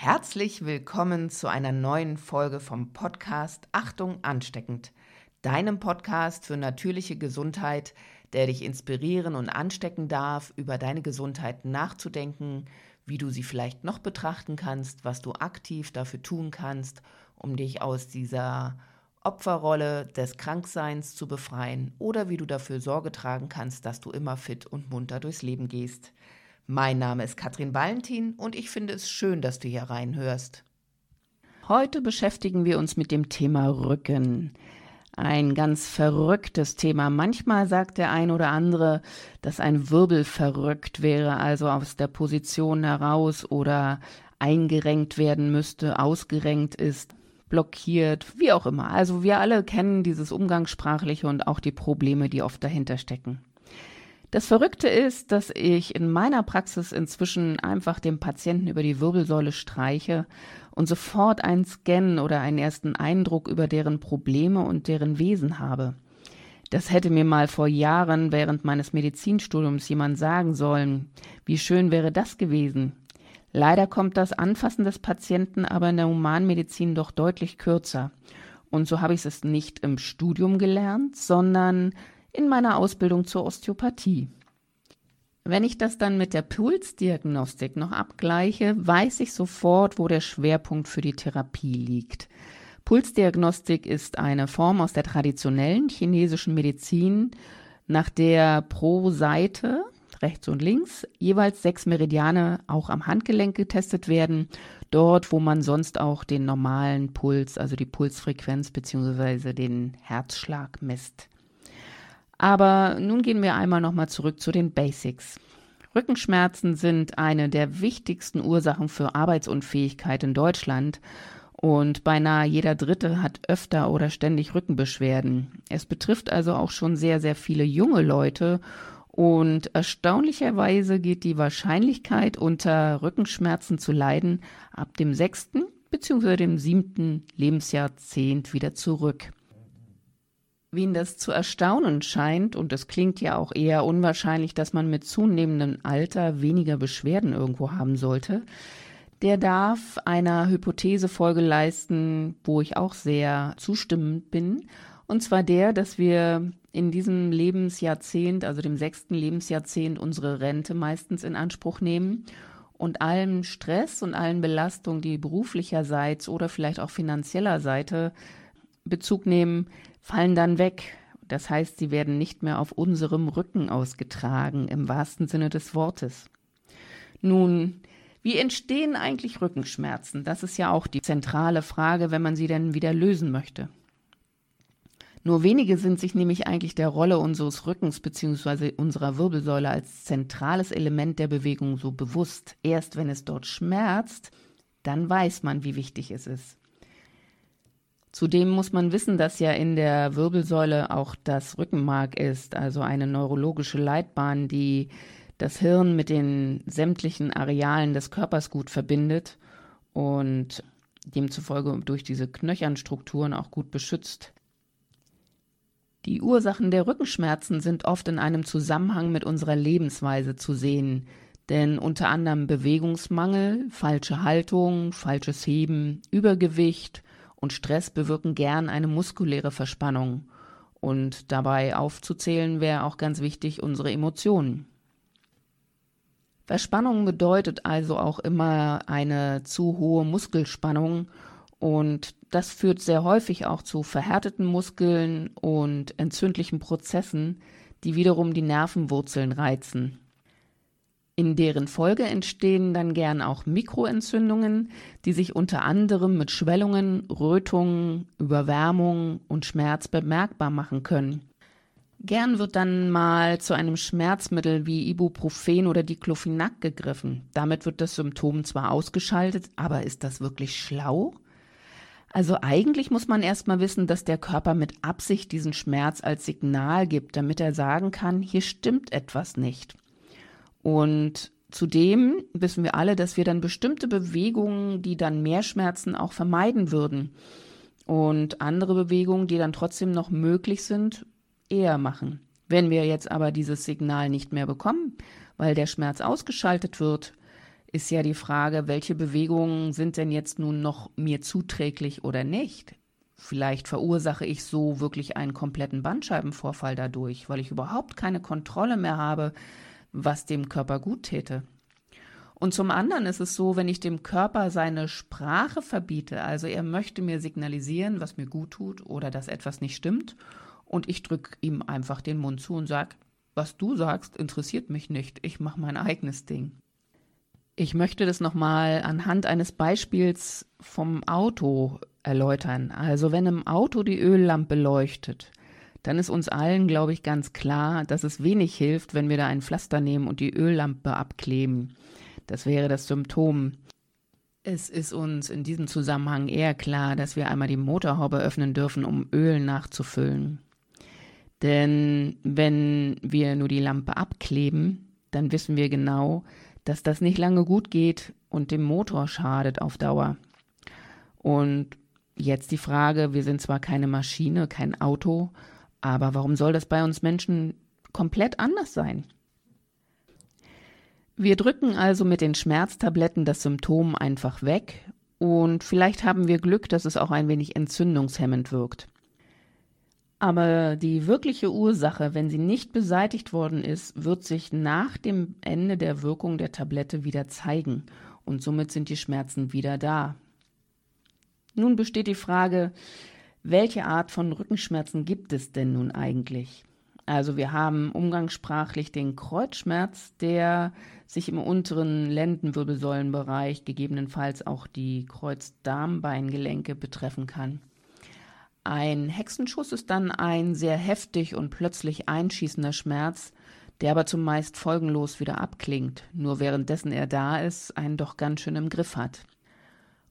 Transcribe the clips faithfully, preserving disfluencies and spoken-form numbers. Herzlich willkommen zu einer neuen Folge vom Podcast Achtung ansteckend, deinem Podcast für natürliche Gesundheit, der dich inspirieren und anstecken darf, über deine Gesundheit nachzudenken, wie du sie vielleicht noch betrachten kannst, was du aktiv dafür tun kannst, um dich aus dieser Opferrolle des Krankseins zu befreien oder wie du dafür Sorge tragen kannst, dass du immer fit und munter durchs Leben gehst. Mein Name ist Katrin Valentin und ich finde es schön, dass du hier reinhörst. Heute beschäftigen wir uns mit dem Thema Rücken. Ein ganz verrücktes Thema. Manchmal sagt der ein oder andere, dass ein Wirbel verrückt wäre, also aus der Position heraus oder eingerenkt werden müsste, ausgerenkt ist, blockiert, wie auch immer. Also wir alle kennen dieses Umgangssprachliche und auch die Probleme, die oft dahinter stecken. Das Verrückte ist, dass ich in meiner Praxis inzwischen einfach dem Patienten über die Wirbelsäule streiche und sofort einen Scan oder einen ersten Eindruck über deren Probleme und deren Wesen habe. Das hätte mir mal vor Jahren während meines Medizinstudiums jemand sagen sollen. Wie schön wäre das gewesen? Leider kommt das Anfassen des Patienten aber in der Humanmedizin doch deutlich kürzer. Und so habe ich es nicht im Studium gelernt, sondern in meiner Ausbildung zur Osteopathie. Wenn ich das dann mit der Pulsdiagnostik noch abgleiche, weiß ich sofort, wo der Schwerpunkt für die Therapie liegt. Pulsdiagnostik ist eine Form aus der traditionellen chinesischen Medizin, nach der pro Seite, rechts und links, jeweils sechs Meridiane auch am Handgelenk getestet werden, dort, wo man sonst auch den normalen Puls, also die Pulsfrequenz bzw. den Herzschlag misst. Aber nun gehen wir einmal nochmal zurück zu den Basics. Rückenschmerzen sind eine der wichtigsten Ursachen für Arbeitsunfähigkeit in Deutschland und beinahe jeder Dritte hat öfter oder ständig Rückenbeschwerden. Es betrifft also auch schon sehr, sehr viele junge Leute und erstaunlicherweise geht die Wahrscheinlichkeit, unter Rückenschmerzen zu leiden, ab dem sechsten bzw. dem siebten Lebensjahrzehnt wieder zurück. Wen das zu erstaunen scheint, und es klingt ja auch eher unwahrscheinlich, dass man mit zunehmendem Alter weniger Beschwerden irgendwo haben sollte, der darf einer Hypothese Folge leisten, wo ich auch sehr zustimmend bin, und zwar der, dass wir in diesem Lebensjahrzehnt, also dem sechsten Lebensjahrzehnt, unsere Rente meistens in Anspruch nehmen und allem Stress und allen Belastungen, die beruflicherseits oder vielleicht auch finanzieller Seite Bezug nehmen, fallen dann weg. Das heißt, sie werden nicht mehr auf unserem Rücken ausgetragen, im wahrsten Sinne des Wortes. Nun, wie entstehen eigentlich Rückenschmerzen? Das ist ja auch die zentrale Frage, wenn man sie denn wieder lösen möchte. Nur wenige sind sich nämlich eigentlich der Rolle unseres Rückens bzw. unserer Wirbelsäule als zentrales Element der Bewegung so bewusst. Erst wenn es dort schmerzt, dann weiß man, wie wichtig es ist. Zudem muss man wissen, dass ja in der Wirbelsäule auch das Rückenmark ist, also eine neurologische Leitbahn, die das Hirn mit den sämtlichen Arealen des Körpers gut verbindet und demzufolge durch diese Knöchernstrukturen auch gut beschützt. Die Ursachen der Rückenschmerzen sind oft in einem Zusammenhang mit unserer Lebensweise zu sehen, denn unter anderem Bewegungsmangel, falsche Haltung, falsches Heben, Übergewicht und Stress bewirken gern eine muskuläre Verspannung. Und dabei aufzuzählen wäre auch ganz wichtig unsere Emotionen. Verspannung bedeutet also auch immer eine zu hohe Muskelspannung und das führt sehr häufig auch zu verhärteten Muskeln und entzündlichen Prozessen, die wiederum die Nervenwurzeln reizen. In deren Folge entstehen dann gern auch Mikroentzündungen, die sich unter anderem mit Schwellungen, Rötungen, Überwärmung und Schmerz bemerkbar machen können. Gern wird dann mal zu einem Schmerzmittel wie Ibuprofen oder Diclofenac gegriffen. Damit wird das Symptom zwar ausgeschaltet, aber ist das wirklich schlau? Also eigentlich muss man erstmal wissen, dass der Körper mit Absicht diesen Schmerz als Signal gibt, damit er sagen kann, hier stimmt etwas nicht. Und zudem wissen wir alle, dass wir dann bestimmte Bewegungen, die dann mehr schmerzen, auch vermeiden würden und andere Bewegungen, die dann trotzdem noch möglich sind, eher machen. Wenn wir jetzt aber dieses Signal nicht mehr bekommen, weil der Schmerz ausgeschaltet wird, ist ja die Frage, welche Bewegungen sind denn jetzt nun noch mir zuträglich oder nicht? Vielleicht verursache ich so wirklich einen kompletten Bandscheibenvorfall dadurch, weil ich überhaupt keine Kontrolle mehr habe, was dem Körper gut täte. Und zum anderen ist es so, wenn ich dem Körper seine Sprache verbiete, also er möchte mir signalisieren, was mir gut tut oder dass etwas nicht stimmt, und ich drücke ihm einfach den Mund zu und sage, was du sagst, interessiert mich nicht, ich mache mein eigenes Ding. Ich möchte das nochmal anhand eines Beispiels vom Auto erläutern. Also wenn im Auto die Öllampe leuchtet, dann ist uns allen, glaube ich, ganz klar, dass es wenig hilft, wenn wir da ein Pflaster nehmen und die Öllampe abkleben. Das wäre das Symptom. Es ist uns in diesem Zusammenhang eher klar, dass wir einmal die Motorhaube öffnen dürfen, um Öl nachzufüllen. Denn wenn wir nur die Lampe abkleben, dann wissen wir genau, dass das nicht lange gut geht und dem Motor schadet auf Dauer. Und jetzt die Frage, wir sind zwar keine Maschine, kein Auto, aber warum soll das bei uns Menschen komplett anders sein? Wir drücken also mit den Schmerztabletten das Symptom einfach weg und vielleicht haben wir Glück, dass es auch ein wenig entzündungshemmend wirkt. Aber die wirkliche Ursache, wenn sie nicht beseitigt worden ist, wird sich nach dem Ende der Wirkung der Tablette wieder zeigen und somit sind die Schmerzen wieder da. Nun besteht die Frage, welche Art von Rückenschmerzen gibt es denn nun eigentlich? Also wir haben umgangssprachlich den Kreuzschmerz, der sich im unteren Lendenwirbelsäulenbereich, gegebenenfalls auch die Kreuzdarmbeingelenke betreffen kann. Ein Hexenschuss ist dann ein sehr heftig und plötzlich einschießender Schmerz, der aber zumeist folgenlos wieder abklingt, nur währenddessen er da ist, einen doch ganz schön im Griff hat.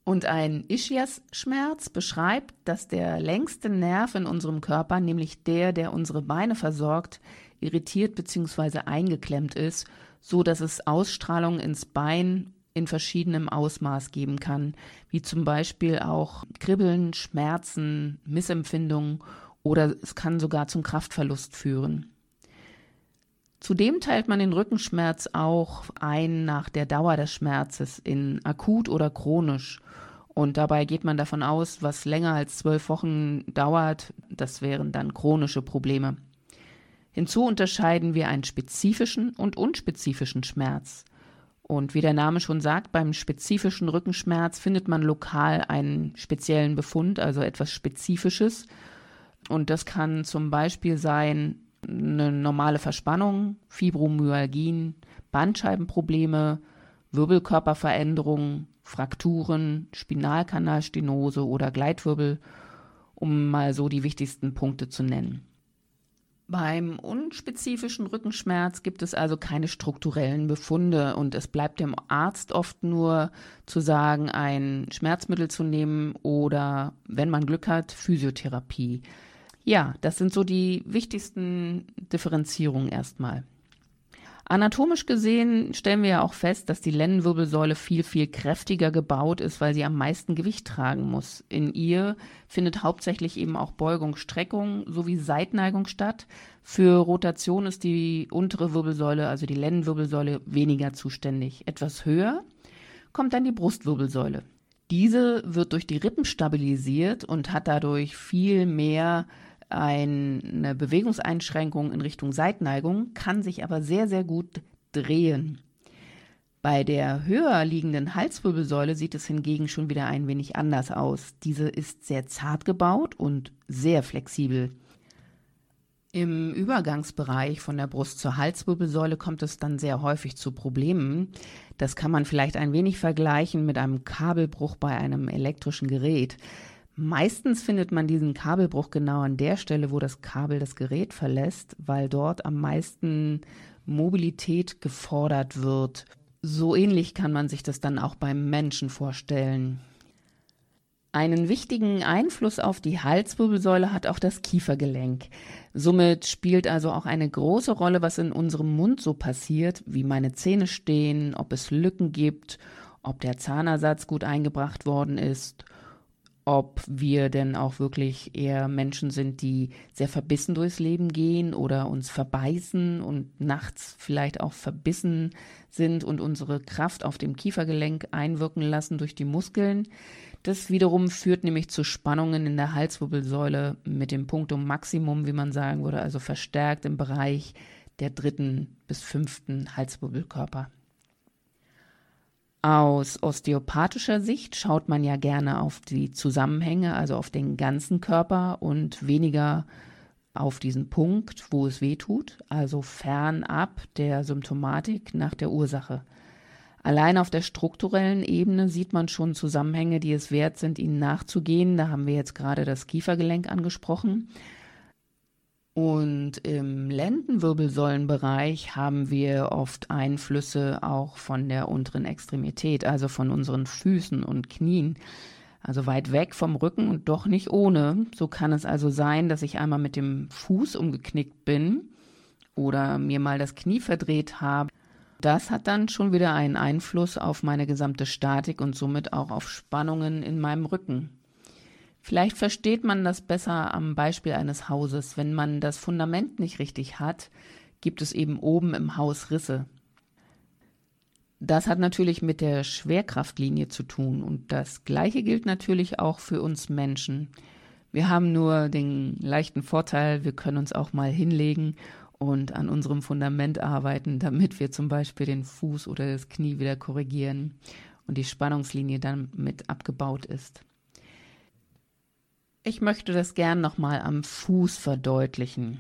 Und ein Ischias-Schmerz beschreibt, dass der längste Nerv in unserem Körper, nämlich der, der unsere Beine versorgt, irritiert bzw. eingeklemmt ist, so dass es Ausstrahlung ins Bein in verschiedenem Ausmaß geben kann, wie zum Beispiel auch Kribbeln, Schmerzen, Missempfindungen oder es kann sogar zum Kraftverlust führen. Zudem teilt man den Rückenschmerz auch ein nach der Dauer des Schmerzes in akut oder chronisch. Und dabei geht man davon aus, was länger als zwölf Wochen dauert, das wären dann chronische Probleme. Hinzu unterscheiden wir einen spezifischen und unspezifischen Schmerz. Und wie der Name schon sagt, beim spezifischen Rückenschmerz findet man lokal einen speziellen Befund, also etwas Spezifisches. Und das kann zum Beispiel sein, eine normale Verspannung, Fibromyalgien, Bandscheibenprobleme, Wirbelkörperveränderungen, Frakturen, Spinalkanalstenose oder Gleitwirbel, um mal so die wichtigsten Punkte zu nennen. Beim unspezifischen Rückenschmerz gibt es also keine strukturellen Befunde und es bleibt dem Arzt oft nur zu sagen, ein Schmerzmittel zu nehmen oder, wenn man Glück hat, Physiotherapie. Ja, das sind so die wichtigsten Differenzierungen erstmal. Anatomisch gesehen stellen wir ja auch fest, dass die Lendenwirbelsäule viel, viel kräftiger gebaut ist, weil sie am meisten Gewicht tragen muss. In ihr findet hauptsächlich eben auch Beugung, Streckung sowie Seitneigung statt. Für Rotation ist die untere Wirbelsäule, also die Lendenwirbelsäule, weniger zuständig. Etwas höher kommt dann die Brustwirbelsäule. Diese wird durch die Rippen stabilisiert und hat dadurch viel mehr eine Bewegungseinschränkung in Richtung Seitneigung, kann sich aber sehr, sehr gut drehen. Bei der höher liegenden Halswirbelsäule sieht es hingegen schon wieder ein wenig anders aus. Diese ist sehr zart gebaut und sehr flexibel. Im Übergangsbereich von der Brust zur Halswirbelsäule kommt es dann sehr häufig zu Problemen. Das kann man vielleicht ein wenig vergleichen mit einem Kabelbruch bei einem elektrischen Gerät. Meistens findet man diesen Kabelbruch genau an der Stelle, wo das Kabel das Gerät verlässt, weil dort am meisten Mobilität gefordert wird. So ähnlich kann man sich das dann auch beim Menschen vorstellen. Einen wichtigen Einfluss auf die Halswirbelsäule hat auch das Kiefergelenk. Somit spielt also auch eine große Rolle, was in unserem Mund so passiert, wie meine Zähne stehen, ob es Lücken gibt, ob der Zahnersatz gut eingebracht worden ist ob wir denn auch wirklich eher Menschen sind, die sehr verbissen durchs Leben gehen oder uns verbeißen und nachts vielleicht auch verbissen sind und unsere Kraft auf dem Kiefergelenk einwirken lassen durch die Muskeln. Das wiederum führt nämlich zu Spannungen in der Halswirbelsäule mit dem Punktum Maximum, wie man sagen würde, also verstärkt im Bereich der dritten bis fünften Halswirbelkörper. Aus osteopathischer Sicht schaut man ja gerne auf die Zusammenhänge, also auf den ganzen Körper und weniger auf diesen Punkt, wo es weh tut, also fernab der Symptomatik nach der Ursache. Allein auf der strukturellen Ebene sieht man schon Zusammenhänge, die es wert sind, ihnen nachzugehen. Da haben wir jetzt gerade das Kiefergelenk angesprochen. Und im Lendenwirbelsäulenbereich haben wir oft Einflüsse auch von der unteren Extremität, also von unseren Füßen und Knien, also weit weg vom Rücken und doch nicht ohne. So kann es also sein, dass ich einmal mit dem Fuß umgeknickt bin oder mir mal das Knie verdreht habe. Das hat dann schon wieder einen Einfluss auf meine gesamte Statik und somit auch auf Spannungen in meinem Rücken. Vielleicht versteht man das besser am Beispiel eines Hauses. Wenn man das Fundament nicht richtig hat, gibt es eben oben im Haus Risse. Das hat natürlich mit der Schwerkraftlinie zu tun und das Gleiche gilt natürlich auch für uns Menschen. Wir haben nur den leichten Vorteil, wir können uns auch mal hinlegen und an unserem Fundament arbeiten, damit wir zum Beispiel den Fuß oder das Knie wieder korrigieren und die Spannungslinie dann mit abgebaut ist. Ich möchte das gern nochmal am Fuß verdeutlichen.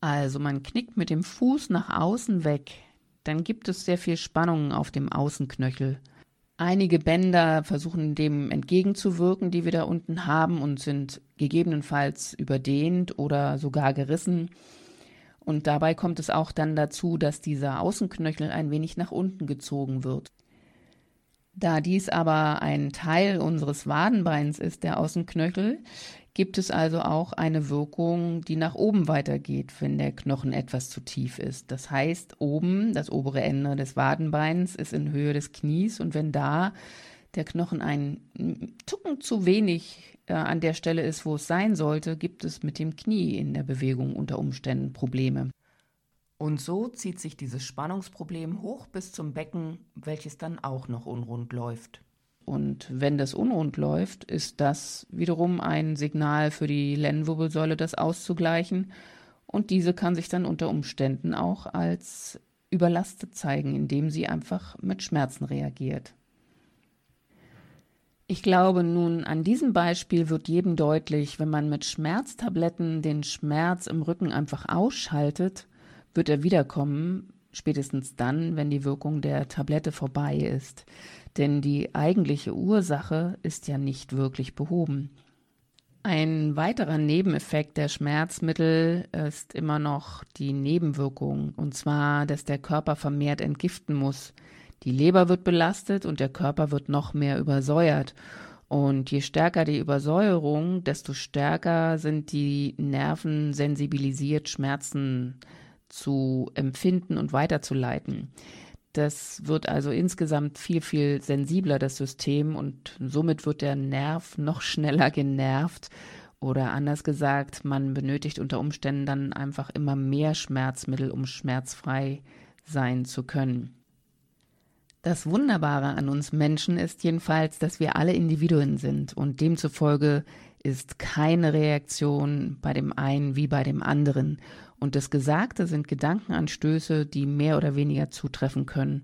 Also man knickt mit dem Fuß nach außen weg, dann gibt es sehr viel Spannung auf dem Außenknöchel. Einige Bänder versuchen dem entgegenzuwirken, die wir da unten haben und sind gegebenenfalls überdehnt oder sogar gerissen. Und dabei kommt es auch dann dazu, dass dieser Außenknöchel ein wenig nach unten gezogen wird. Da dies aber ein Teil unseres Wadenbeins ist, der Außenknöchel, gibt es also auch eine Wirkung, die nach oben weitergeht, wenn der Knochen etwas zu tief ist. Das heißt, oben, das obere Ende des Wadenbeins, ist in Höhe des Knies und wenn da der Knochen einen Tucken zu wenig äh, an der Stelle ist, wo es sein sollte, gibt es mit dem Knie in der Bewegung unter Umständen Probleme. Und so zieht sich dieses Spannungsproblem hoch bis zum Becken, welches dann auch noch unrund läuft. Und wenn das unrund läuft, ist das wiederum ein Signal für die Lendenwirbelsäule, das auszugleichen. Und diese kann sich dann unter Umständen auch als überlastet zeigen, indem sie einfach mit Schmerzen reagiert. Ich glaube, nun an diesem Beispiel wird jedem deutlich, wenn man mit Schmerztabletten den Schmerz im Rücken einfach ausschaltet, wird er wiederkommen, spätestens dann, wenn die Wirkung der Tablette vorbei ist. Denn die eigentliche Ursache ist ja nicht wirklich behoben. Ein weiterer Nebeneffekt der Schmerzmittel ist immer noch die Nebenwirkung, und zwar, dass der Körper vermehrt entgiften muss. Die Leber wird belastet und der Körper wird noch mehr übersäuert. Und je stärker die Übersäuerung, desto stärker sind die Nerven sensibilisiert, Schmerzen zu empfinden und weiterzuleiten. Das wird also insgesamt viel, viel sensibler, das System, und somit wird der Nerv noch schneller genervt oder anders gesagt, man benötigt unter Umständen dann einfach immer mehr Schmerzmittel, um schmerzfrei sein zu können. Das Wunderbare an uns Menschen ist jedenfalls, dass wir alle Individuen sind und demzufolge ist keine Reaktion bei dem einen wie bei dem anderen. Und das Gesagte sind Gedankenanstöße, die mehr oder weniger zutreffen können.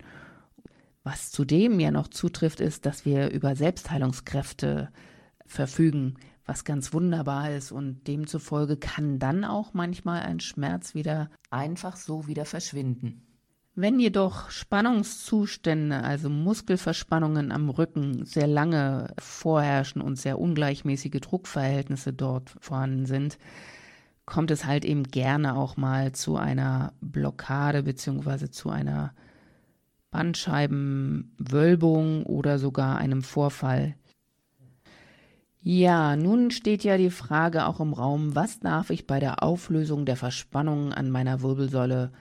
Was zudem ja noch zutrifft, ist, dass wir über Selbstheilungskräfte verfügen, was ganz wunderbar ist. Und demzufolge kann dann auch manchmal ein Schmerz wieder einfach so wieder verschwinden. Wenn jedoch Spannungszustände, also Muskelverspannungen am Rücken, sehr lange vorherrschen und sehr ungleichmäßige Druckverhältnisse dort vorhanden sind, kommt es halt eben gerne auch mal zu einer Blockade bzw. zu einer Bandscheibenwölbung oder sogar einem Vorfall. Ja, nun steht ja die Frage auch im Raum, was darf ich bei der Auflösung der Verspannungen an meiner Wirbelsäule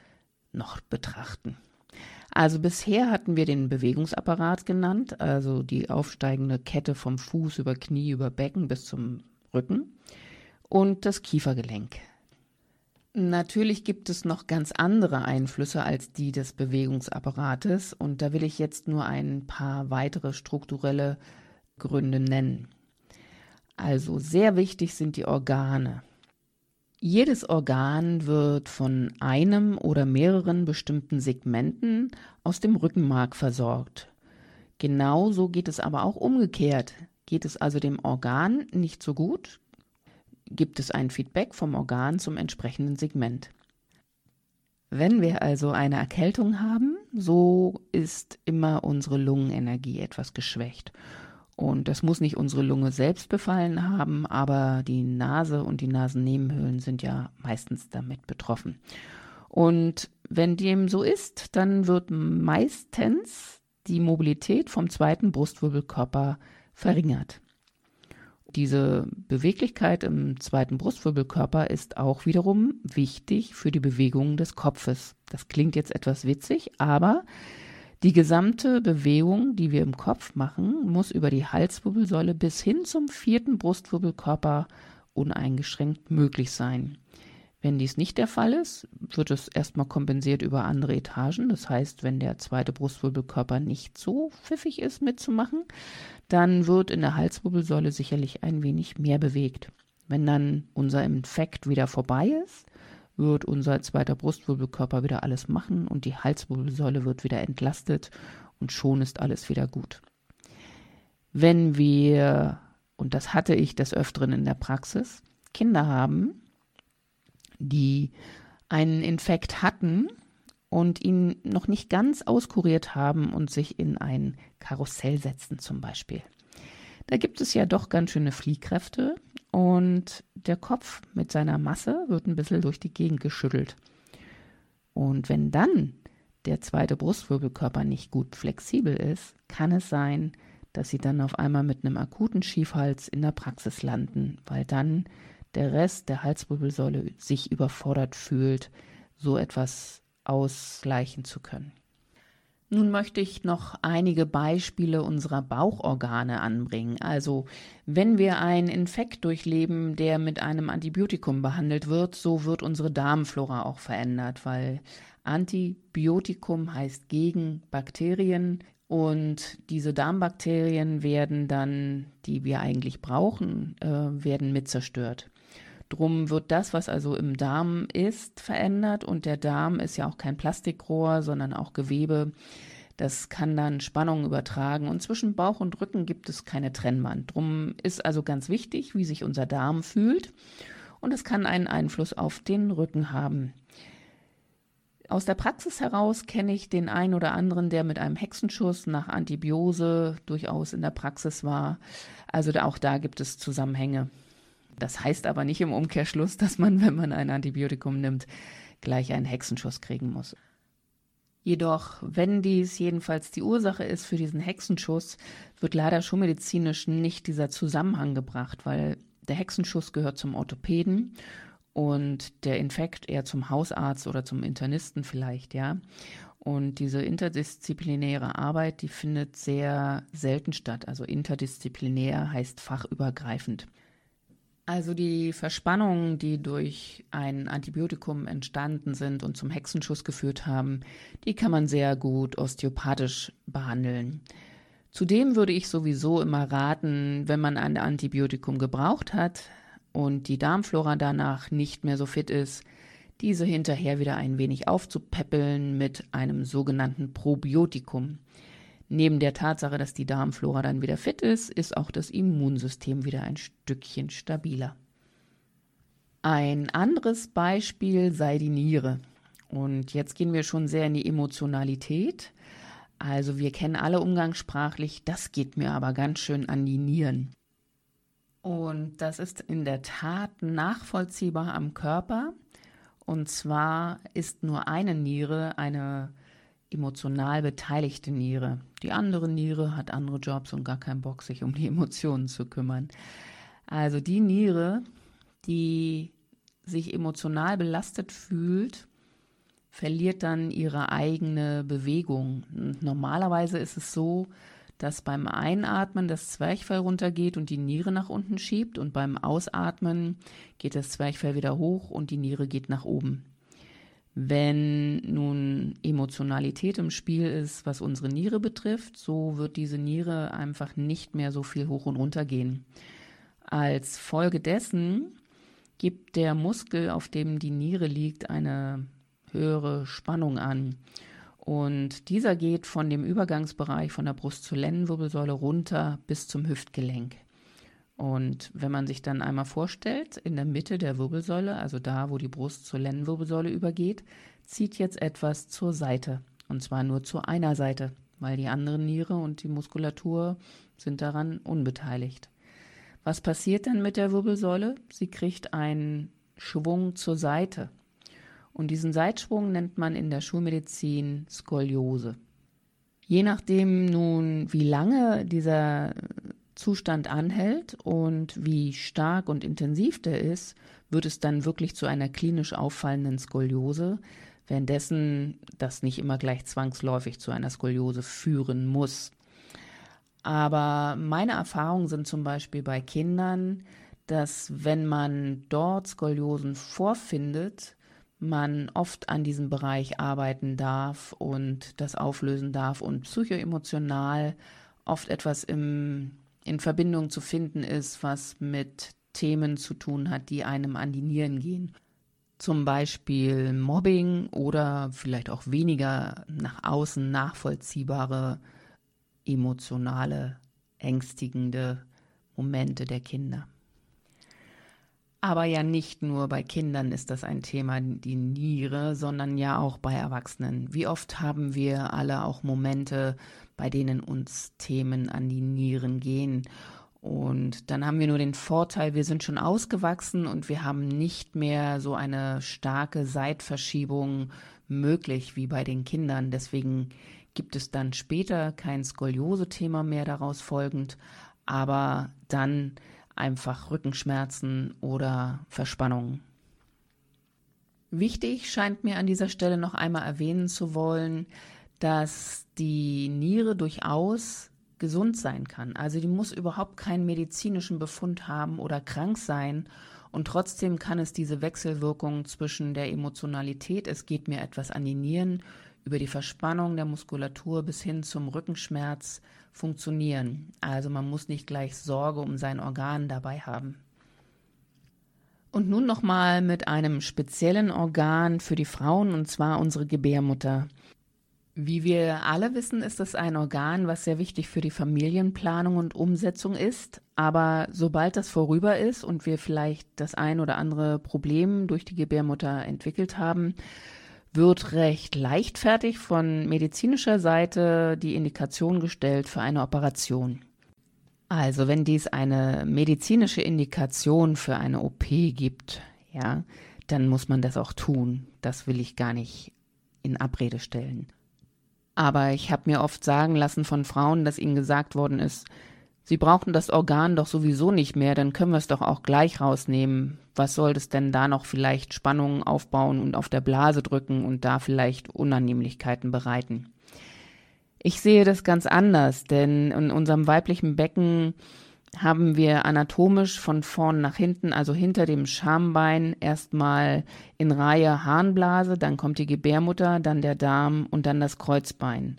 noch betrachten. Also bisher hatten wir den Bewegungsapparat genannt, also die aufsteigende Kette vom Fuß über Knie, über Becken bis zum Rücken und das Kiefergelenk. Natürlich gibt es noch ganz andere Einflüsse als die des Bewegungsapparates und da will ich jetzt nur ein paar weitere strukturelle Gründe nennen. Also sehr wichtig sind die Organe. Jedes Organ wird von einem oder mehreren bestimmten Segmenten aus dem Rückenmark versorgt. Genauso geht es aber auch umgekehrt. Geht es also dem Organ nicht so gut, gibt es ein Feedback vom Organ zum entsprechenden Segment. Wenn wir also eine Erkältung haben, so ist immer unsere Lungenenergie etwas geschwächt. Und das muss nicht unsere Lunge selbst befallen haben, aber die Nase und die Nasennebenhöhlen sind ja meistens damit betroffen. Und wenn dem so ist, dann wird meistens die Mobilität vom zweiten Brustwirbelkörper verringert. Diese Beweglichkeit im zweiten Brustwirbelkörper ist auch wiederum wichtig für die Bewegungen des Kopfes. Das klingt jetzt etwas witzig, aber die gesamte Bewegung, die wir im Kopf machen, muss über die Halswirbelsäule bis hin zum vierten Brustwirbelkörper uneingeschränkt möglich sein. Wenn dies nicht der Fall ist, wird es erstmal kompensiert über andere Etagen. Das heißt, wenn der zweite Brustwirbelkörper nicht so pfiffig ist mitzumachen, dann wird in der Halswirbelsäule sicherlich ein wenig mehr bewegt. Wenn dann unser Infekt wieder vorbei ist, wird unser zweiter Brustwirbelkörper wieder alles machen und die Halswirbelsäule wird wieder entlastet und schon ist alles wieder gut. Wenn wir, und das hatte ich des Öfteren in der Praxis, Kinder haben, die einen Infekt hatten und ihn noch nicht ganz auskuriert haben und sich in ein Karussell setzen zum Beispiel. Da gibt es ja doch ganz schöne Fliehkräfte und der Kopf mit seiner Masse wird ein bisschen durch die Gegend geschüttelt. Und wenn dann der zweite Brustwirbelkörper nicht gut flexibel ist, kann es sein, dass sie dann auf einmal mit einem akuten Schiefhals in der Praxis landen, weil dann der Rest der Halswirbelsäule sich überfordert fühlt, so etwas ausgleichen zu können. Nun möchte ich noch einige Beispiele unserer Bauchorgane anbringen. Also wenn wir einen Infekt durchleben, der mit einem Antibiotikum behandelt wird, so wird unsere Darmflora auch verändert, weil Antibiotikum heißt gegen Bakterien und diese Darmbakterien werden dann, die wir eigentlich brauchen, äh, werden mit zerstört. Drum wird das, was also im Darm ist, verändert und der Darm ist ja auch kein Plastikrohr, sondern auch Gewebe. Das kann dann Spannungen übertragen und zwischen Bauch und Rücken gibt es keine Trennwand. Drum ist also ganz wichtig, wie sich unser Darm fühlt und das kann einen Einfluss auf den Rücken haben. Aus der Praxis heraus kenne ich den einen oder anderen, der mit einem Hexenschuss nach Antibiose durchaus in der Praxis war. Also auch da gibt es Zusammenhänge. Das heißt aber nicht im Umkehrschluss, dass man, wenn man ein Antibiotikum nimmt, gleich einen Hexenschuss kriegen muss. Jedoch, wenn dies jedenfalls die Ursache ist für diesen Hexenschuss, wird leider schulmedizinisch nicht dieser Zusammenhang gebracht, weil der Hexenschuss gehört zum Orthopäden und der Infekt eher zum Hausarzt oder zum Internisten vielleicht, ja. Und diese interdisziplinäre Arbeit, die findet sehr selten statt. Also interdisziplinär heißt fachübergreifend. Also die Verspannungen, die durch ein Antibiotikum entstanden sind und zum Hexenschuss geführt haben, die kann man sehr gut osteopathisch behandeln. Zudem würde ich sowieso immer raten, wenn man ein Antibiotikum gebraucht hat und die Darmflora danach nicht mehr so fit ist, diese hinterher wieder ein wenig aufzupäppeln mit einem sogenannten Probiotikum. Neben der Tatsache, dass die Darmflora dann wieder fit ist, ist auch das Immunsystem wieder ein Stückchen stabiler. Ein anderes Beispiel sei die Niere. Und jetzt gehen wir schon sehr in die Emotionalität. Also wir kennen alle umgangssprachlich, das geht mir aber ganz schön an die Nieren. Und das ist in der Tat nachvollziehbar am Körper. Und zwar ist nur eine Niere eine emotional beteiligte Niere. Die andere Niere hat andere Jobs und gar keinen Bock, sich um die Emotionen zu kümmern. Also die Niere, die sich emotional belastet fühlt, verliert dann ihre eigene Bewegung. Und normalerweise ist es so, dass beim Einatmen das Zwerchfell runtergeht und die Niere nach unten schiebt und beim Ausatmen geht das Zwerchfell wieder hoch und die Niere geht nach oben. Wenn nun Emotionalität im Spiel ist, was unsere Niere betrifft, so wird diese Niere einfach nicht mehr so viel hoch und runter gehen. Als Folge dessen gibt der Muskel, auf dem die Niere liegt, eine höhere Spannung an. Und dieser geht von dem Übergangsbereich von der Brust zur Lendenwirbelsäule runter bis zum Hüftgelenk. Und wenn man sich dann einmal vorstellt, in der Mitte der Wirbelsäule, also da, wo die Brust zur Lendenwirbelsäule übergeht, zieht jetzt etwas zur Seite. Und zwar nur zu einer Seite, weil die andere Niere und die Muskulatur sind daran unbeteiligt. Was passiert dann mit der Wirbelsäule? Sie kriegt einen Schwung zur Seite. Und diesen Seitschwung nennt man in der Schulmedizin Skoliose. Je nachdem nun, wie lange dieser Zustand anhält und wie stark und intensiv der ist, wird es dann wirklich zu einer klinisch auffallenden Skoliose, währenddessen das nicht immer gleich zwangsläufig zu einer Skoliose führen muss. Aber meine Erfahrungen sind zum Beispiel bei Kindern, dass wenn man dort Skoliosen vorfindet, man oft an diesem Bereich arbeiten darf und das auflösen darf und psychoemotional oft etwas im in Verbindung zu finden ist, was mit Themen zu tun hat, die einem an die Nieren gehen. Zum Beispiel Mobbing oder vielleicht auch weniger nach außen nachvollziehbare, emotionale, ängstigende Momente der Kinder. Aber ja nicht nur bei Kindern ist das ein Thema, die Niere, sondern ja auch bei Erwachsenen. Wie oft haben wir alle auch Momente, bei denen uns Themen an die Nieren gehen? Und dann haben wir nur den Vorteil, wir sind schon ausgewachsen und wir haben nicht mehr so eine starke Seitverschiebung möglich wie bei den Kindern. Deswegen gibt es dann später kein Skoliose-Thema mehr daraus folgend, aber dann einfach Rückenschmerzen oder Verspannungen. Wichtig scheint mir an dieser Stelle noch einmal erwähnen zu wollen, dass die Niere durchaus gesund sein kann. Also die muss überhaupt keinen medizinischen Befund haben oder krank sein und trotzdem kann es diese Wechselwirkung zwischen der Emotionalität, es geht mir etwas an die Nieren, über die Verspannung der Muskulatur bis hin zum Rückenschmerz funktionieren. Also man muss nicht gleich Sorge um sein Organ dabei haben. Und nun nochmal mit einem speziellen Organ für die Frauen, und zwar unsere Gebärmutter. Wie wir alle wissen, ist das ein Organ, was sehr wichtig für die Familienplanung und Umsetzung ist. Aber sobald das vorüber ist und wir vielleicht das ein oder andere Problem durch die Gebärmutter entwickelt haben, wird recht leichtfertig von medizinischer Seite die Indikation gestellt für eine Operation. Also wenn dies eine medizinische Indikation für eine O P gibt, ja, dann muss man das auch tun. Das will ich gar nicht in Abrede stellen. Aber ich habe mir oft sagen lassen von Frauen, dass ihnen gesagt worden ist, sie brauchen das Organ doch sowieso nicht mehr, dann können wir es doch auch gleich rausnehmen. Was soll das denn da noch vielleicht Spannungen aufbauen und auf der Blase drücken und da vielleicht Unannehmlichkeiten bereiten? Ich sehe das ganz anders, denn in unserem weiblichen Becken haben wir anatomisch von vorn nach hinten, also hinter dem Schambein, erstmal in Reihe Harnblase, dann kommt die Gebärmutter, dann der Darm und dann das Kreuzbein.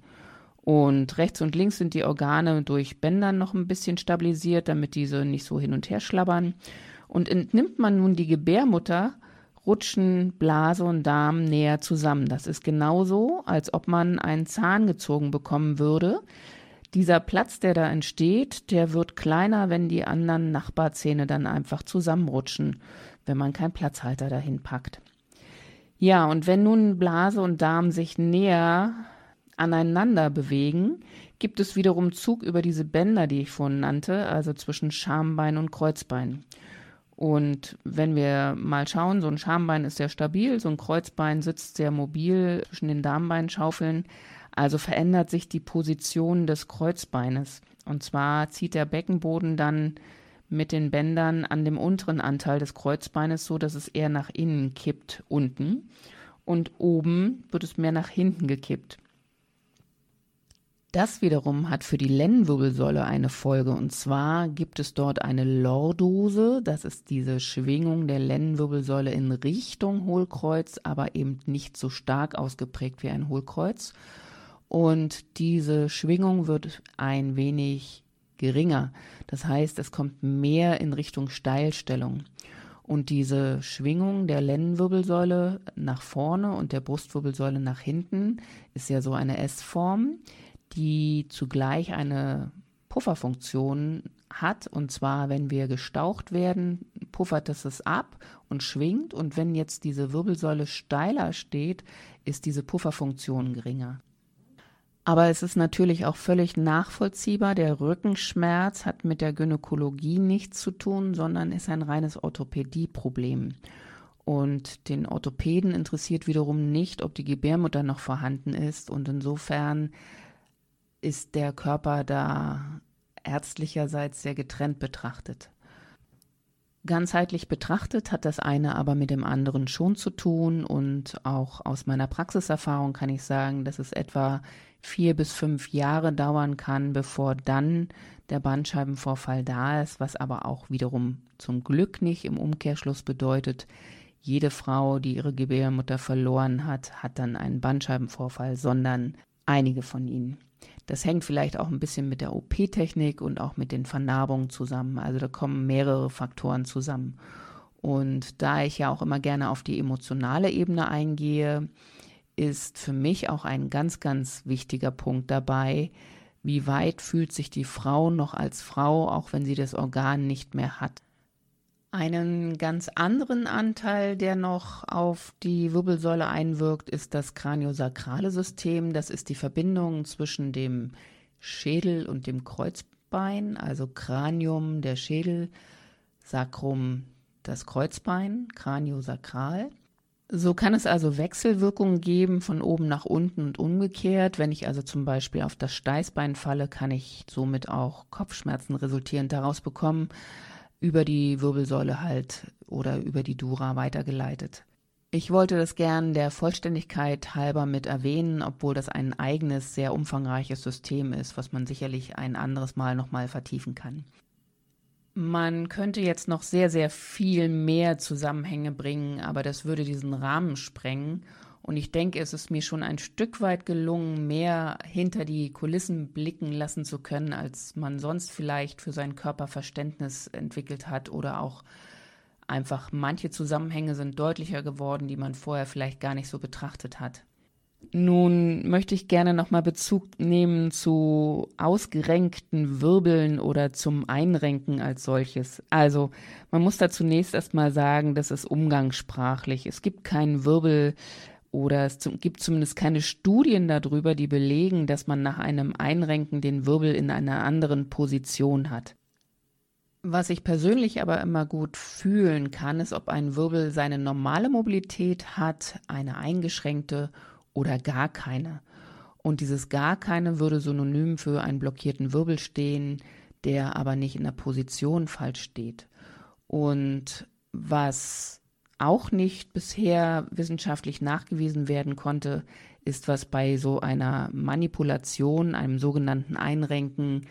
Und rechts und links sind die Organe durch Bänder noch ein bisschen stabilisiert, damit diese nicht so hin und her schlabbern. Und entnimmt man nun die Gebärmutter, rutschen Blase und Darm näher zusammen. Das ist genauso, als ob man einen Zahn gezogen bekommen würde. Dieser Platz, der da entsteht, der wird kleiner, wenn die anderen Nachbarzähne dann einfach zusammenrutschen, wenn man keinen Platzhalter dahin packt. Ja, und wenn nun Blase und Darm sich näher aneinander bewegen, gibt es wiederum Zug über diese Bänder, die ich vorhin nannte, also zwischen Schambein und Kreuzbein. Und wenn wir mal schauen, so ein Schambein ist sehr stabil, so ein Kreuzbein sitzt sehr mobil zwischen den Darmbeinschaufeln, also verändert sich die Position des Kreuzbeines. Und zwar zieht der Beckenboden dann mit den Bändern an dem unteren Anteil des Kreuzbeines so, dass es eher nach innen kippt unten. und oben wird es mehr nach hinten gekippt. Das wiederum hat für die Lendenwirbelsäule eine Folge, und zwar gibt es dort eine Lordose, das ist diese Schwingung der Lendenwirbelsäule in Richtung Hohlkreuz, aber eben nicht so stark ausgeprägt wie ein Hohlkreuz, und diese Schwingung wird ein wenig geringer, das heißt, es kommt mehr in Richtung Steilstellung. Und diese Schwingung der Lendenwirbelsäule nach vorne und der Brustwirbelsäule nach hinten ist ja so eine S-Form, die zugleich eine Pufferfunktion hat. Und zwar, wenn wir gestaucht werden, puffert es es ab und schwingt. Und wenn jetzt diese Wirbelsäule steiler steht, ist diese Pufferfunktion geringer. Aber es ist natürlich auch völlig nachvollziehbar, der Rückenschmerz hat mit der Gynäkologie nichts zu tun, sondern ist ein reines Orthopädieproblem. Und den Orthopäden interessiert wiederum nicht, ob die Gebärmutter noch vorhanden ist. Und insofern ist der Körper da ärztlicherseits sehr getrennt betrachtet. Ganzheitlich betrachtet hat das eine aber mit dem anderen schon zu tun, und auch aus meiner Praxiserfahrung kann ich sagen, dass es etwa vier bis fünf Jahre dauern kann, bevor dann der Bandscheibenvorfall da ist, was aber auch wiederum zum Glück nicht im Umkehrschluss bedeutet, jede Frau, die ihre Gebärmutter verloren hat, hat dann einen Bandscheibenvorfall, sondern einige von ihnen. Das hängt vielleicht auch ein bisschen mit der O P-Technik und auch mit den Vernarbungen zusammen. Also da kommen mehrere Faktoren zusammen. Und da ich ja auch immer gerne auf die emotionale Ebene eingehe, ist für mich auch ein ganz, ganz wichtiger Punkt dabei, wie weit fühlt sich die Frau noch als Frau, auch wenn sie das Organ nicht mehr hat. Einen ganz anderen Anteil, der noch auf die Wirbelsäule einwirkt, ist das kraniosakrale System. Das ist die Verbindung zwischen dem Schädel und dem Kreuzbein, also Kranium, der Schädel, Sacrum, das Kreuzbein, kraniosakral. So kann es also Wechselwirkungen geben von oben nach unten und umgekehrt. Wenn ich also zum Beispiel auf das Steißbein falle, kann ich somit auch Kopfschmerzen resultierend daraus bekommen, über die Wirbelsäule halt oder über die Dura weitergeleitet. Ich wollte das gern der Vollständigkeit halber mit erwähnen, obwohl das ein eigenes, sehr umfangreiches System ist, was man sicherlich ein anderes Mal nochmal vertiefen kann. Man könnte jetzt noch sehr, sehr viel mehr Zusammenhänge bringen, aber das würde diesen Rahmen sprengen. Und ich denke, es ist mir schon ein Stück weit gelungen, mehr hinter die Kulissen blicken lassen zu können, als man sonst vielleicht für sein Körperverständnis entwickelt hat, oder auch einfach manche Zusammenhänge sind deutlicher geworden, die man vorher vielleicht gar nicht so betrachtet hat. Nun möchte ich gerne nochmal Bezug nehmen zu ausgerenkten Wirbeln oder zum Einrenken als solches. Also man muss da zunächst erstmal sagen, das ist umgangssprachlich. Es gibt keinen Wirbel. Oder es gibt zumindest keine Studien darüber, die belegen, dass man nach einem Einrenken den Wirbel in einer anderen Position hat. Was ich persönlich aber immer gut fühlen kann, ist, ob ein Wirbel seine normale Mobilität hat, eine eingeschränkte oder gar keine. Und dieses gar keine würde synonym für einen blockierten Wirbel stehen, der aber nicht in der Position falsch steht. Und was auch nicht bisher wissenschaftlich nachgewiesen werden konnte, ist, was bei so einer Manipulation, einem sogenannten Einrenken,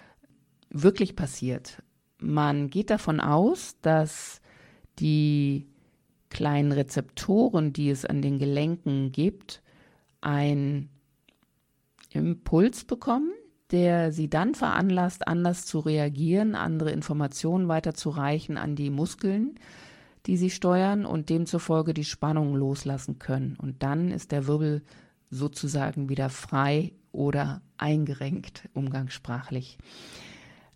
wirklich passiert. Man geht davon aus, dass die kleinen Rezeptoren, die es an den Gelenken gibt, einen Impuls bekommen, der sie dann veranlasst, anders zu reagieren, andere Informationen weiterzureichen an die Muskeln, die sie steuern, und demzufolge die Spannung loslassen können. Und dann ist der Wirbel sozusagen wieder frei oder eingerenkt, umgangssprachlich.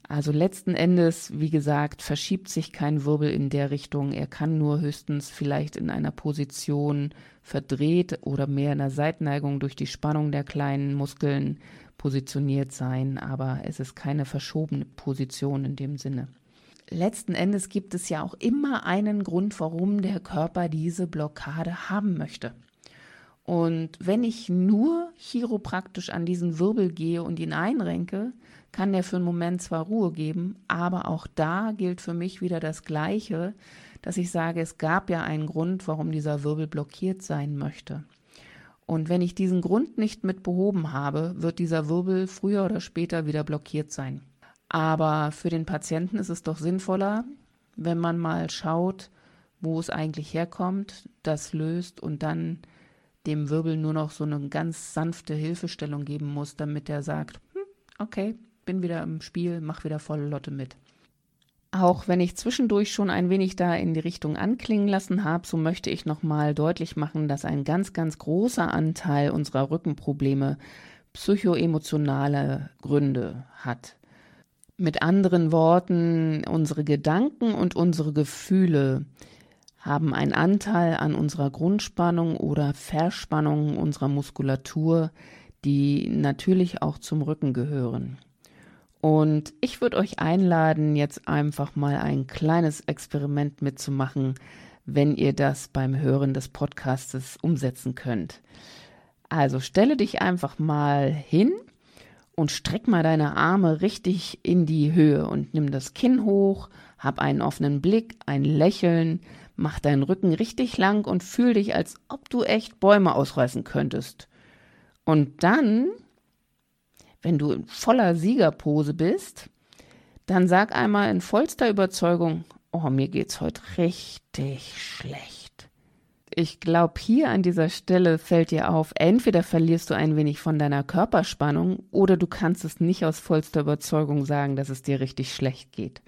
Also letzten Endes, wie gesagt, verschiebt sich kein Wirbel in der Richtung. Er kann nur höchstens vielleicht in einer Position verdreht oder mehr in der Seitenneigung durch die Spannung der kleinen Muskeln positioniert sein. Aber es ist keine verschobene Position in dem Sinne. Letzten Endes gibt es ja auch immer einen Grund, warum der Körper diese Blockade haben möchte. Und wenn ich nur chiropraktisch an diesen Wirbel gehe und ihn einrenke, kann der für einen Moment zwar Ruhe geben, aber auch da gilt für mich wieder das Gleiche, dass ich sage, es gab ja einen Grund, warum dieser Wirbel blockiert sein möchte. Und wenn ich diesen Grund nicht mit behoben habe, wird dieser Wirbel früher oder später wieder blockiert sein. Aber für den Patienten ist es doch sinnvoller, wenn man mal schaut, wo es eigentlich herkommt, das löst und dann dem Wirbel nur noch so eine ganz sanfte Hilfestellung geben muss, damit er sagt, hm, okay, bin wieder im Spiel, mach wieder volle Lotte mit. Auch wenn ich zwischendurch schon ein wenig da in die Richtung anklingen lassen habe, so möchte ich nochmal deutlich machen, dass ein ganz, ganz großer Anteil unserer Rückenprobleme psychoemotionale Gründe hat. Mit anderen Worten, unsere Gedanken und unsere Gefühle haben einen Anteil an unserer Grundspannung oder Verspannung unserer Muskulatur, die natürlich auch zum Rücken gehören. Und ich würde euch einladen, jetzt einfach mal ein kleines Experiment mitzumachen, wenn ihr das beim Hören des Podcastes umsetzen könnt. Also stelle dich einfach mal hin und streck mal deine Arme richtig in die Höhe und nimm das Kinn hoch, hab einen offenen Blick, ein Lächeln, mach deinen Rücken richtig lang und fühl dich, als ob du echt Bäume ausreißen könntest. Und dann, wenn du in voller Siegerpose bist, dann sag einmal in vollster Überzeugung, oh, mir geht's heute richtig schlecht. Ich glaube, hier an dieser Stelle fällt dir auf, entweder verlierst du ein wenig von deiner Körperspannung oder du kannst es nicht aus vollster Überzeugung sagen, dass es dir richtig schlecht geht.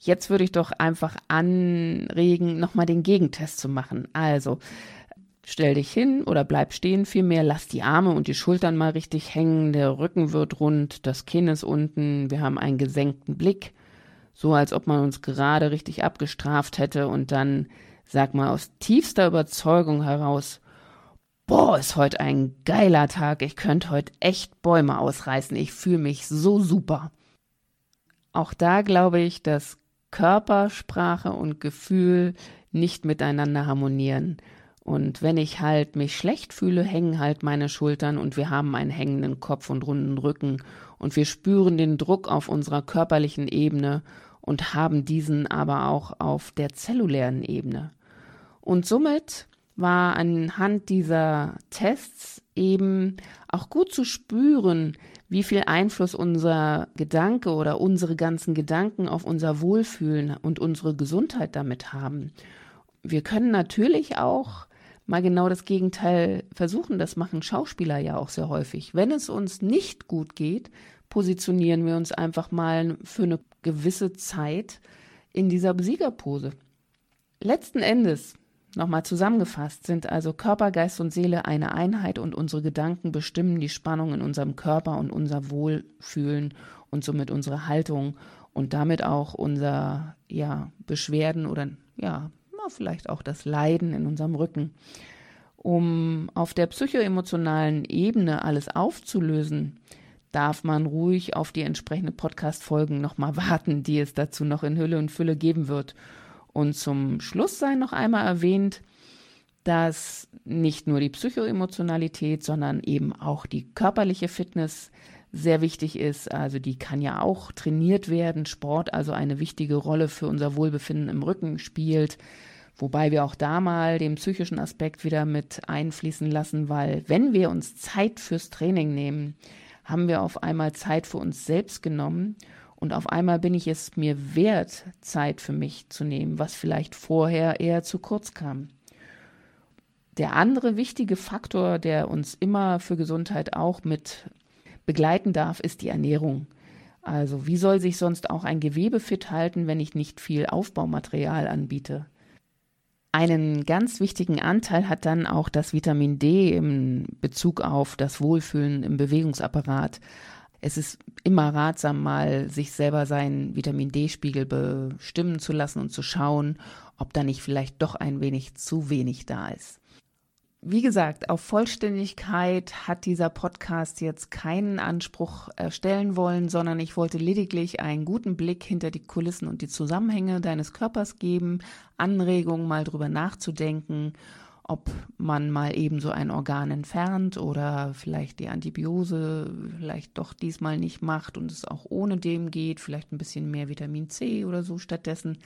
Jetzt würde ich doch einfach anregen, nochmal den Gegentest zu machen. Also, stell dich hin oder bleib stehen vielmehr, lass die Arme und die Schultern mal richtig hängen, der Rücken wird rund, das Kinn ist unten, wir haben einen gesenkten Blick, so als ob man uns gerade richtig abgestraft hätte und dann, sag mal, aus tiefster Überzeugung heraus, boah, ist heute ein geiler Tag, ich könnte heute echt Bäume ausreißen, ich fühle mich so super. Auch da glaube ich, dass Körpersprache und Gefühl nicht miteinander harmonieren. Und wenn ich halt mich schlecht fühle, hängen halt meine Schultern und wir haben einen hängenden Kopf und runden Rücken und wir spüren den Druck auf unserer körperlichen Ebene und haben diesen aber auch auf der zellulären Ebene. Und somit war anhand dieser Tests eben auch gut zu spüren, wie viel Einfluss unser Gedanke oder unsere ganzen Gedanken auf unser Wohlfühlen und unsere Gesundheit damit haben. Wir können natürlich auch mal genau das Gegenteil versuchen, das machen Schauspieler ja auch sehr häufig. Wenn es uns nicht gut geht, positionieren wir uns einfach mal für eine gewisse Zeit in dieser Siegerpose. Letzten Endes, nochmal zusammengefasst, sind also Körper, Geist und Seele eine Einheit und unsere Gedanken bestimmen die Spannung in unserem Körper und unser Wohlfühlen und somit unsere Haltung und damit auch unser ja, Beschwerden oder ja, vielleicht auch das Leiden in unserem Rücken. Um auf der psychoemotionalen Ebene alles aufzulösen, darf man ruhig auf die entsprechenden Podcast-Folgen nochmal warten, die es dazu noch in Hülle und Fülle geben wird. Und zum Schluss sei noch einmal erwähnt, dass nicht nur die Psychoemotionalität, sondern eben auch die körperliche Fitness sehr wichtig ist. Also die kann ja auch trainiert werden, Sport also eine wichtige Rolle für unser Wohlbefinden im Rücken spielt. Wobei wir auch da mal den psychischen Aspekt wieder mit einfließen lassen, weil wenn wir uns Zeit fürs Training nehmen, haben wir auf einmal Zeit für uns selbst genommen und auf einmal bin ich es mir wert, Zeit für mich zu nehmen, was vielleicht vorher eher zu kurz kam. Der andere wichtige Faktor, der uns immer für Gesundheit auch mit begleiten darf, ist die Ernährung. Also wie soll sich sonst auch ein Gewebe fit halten, wenn ich nicht viel Aufbaumaterial anbiete? Einen ganz wichtigen Anteil hat dann auch das Vitamin D im Bezug auf das Wohlfühlen im Bewegungsapparat. Es ist immer ratsam, mal sich selber seinen Vitamin D-Spiegel bestimmen zu lassen und zu schauen, ob da nicht vielleicht doch ein wenig zu wenig da ist. Wie gesagt, auf Vollständigkeit hat dieser Podcast jetzt keinen Anspruch erstellen wollen, sondern ich wollte lediglich einen guten Blick hinter die Kulissen und die Zusammenhänge deines Körpers geben, Anregungen mal drüber nachzudenken, ob man mal eben so ein Organ entfernt oder vielleicht die Antibiose vielleicht doch diesmal nicht macht und es auch ohne dem geht, vielleicht ein bisschen mehr Vitamin C oder so stattdessen.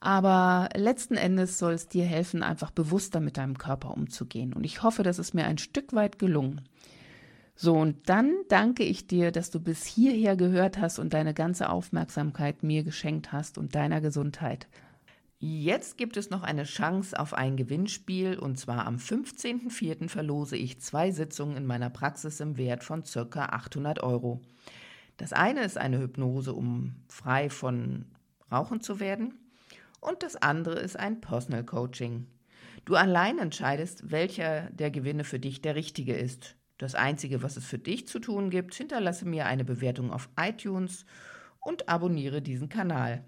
Aber letzten Endes soll es dir helfen, einfach bewusster mit deinem Körper umzugehen. Und ich hoffe, das ist mir ein Stück weit gelungen. So, und dann danke ich dir, dass du bis hierher gehört hast und deine ganze Aufmerksamkeit mir geschenkt hast und deiner Gesundheit. Jetzt gibt es noch eine Chance auf ein Gewinnspiel, und zwar am fünfzehnten vierten verlose ich zwei Sitzungen in meiner Praxis im Wert von ca. achthundert Euro. Das eine ist eine Hypnose, um frei von Rauchen zu werden, und das andere ist ein Personal Coaching. Du allein entscheidest, welcher der Gewinne für dich der richtige ist. Das Einzige, was es für dich zu tun gibt, hinterlasse mir eine Bewertung auf iTunes und abonniere diesen Kanal.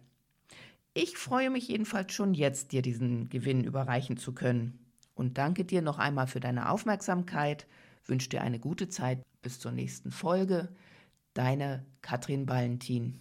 Ich freue mich jedenfalls schon jetzt, dir diesen Gewinn überreichen zu können. Und danke dir noch einmal für deine Aufmerksamkeit, wünsche dir eine gute Zeit bis zur nächsten Folge. Deine Katrin Valentin.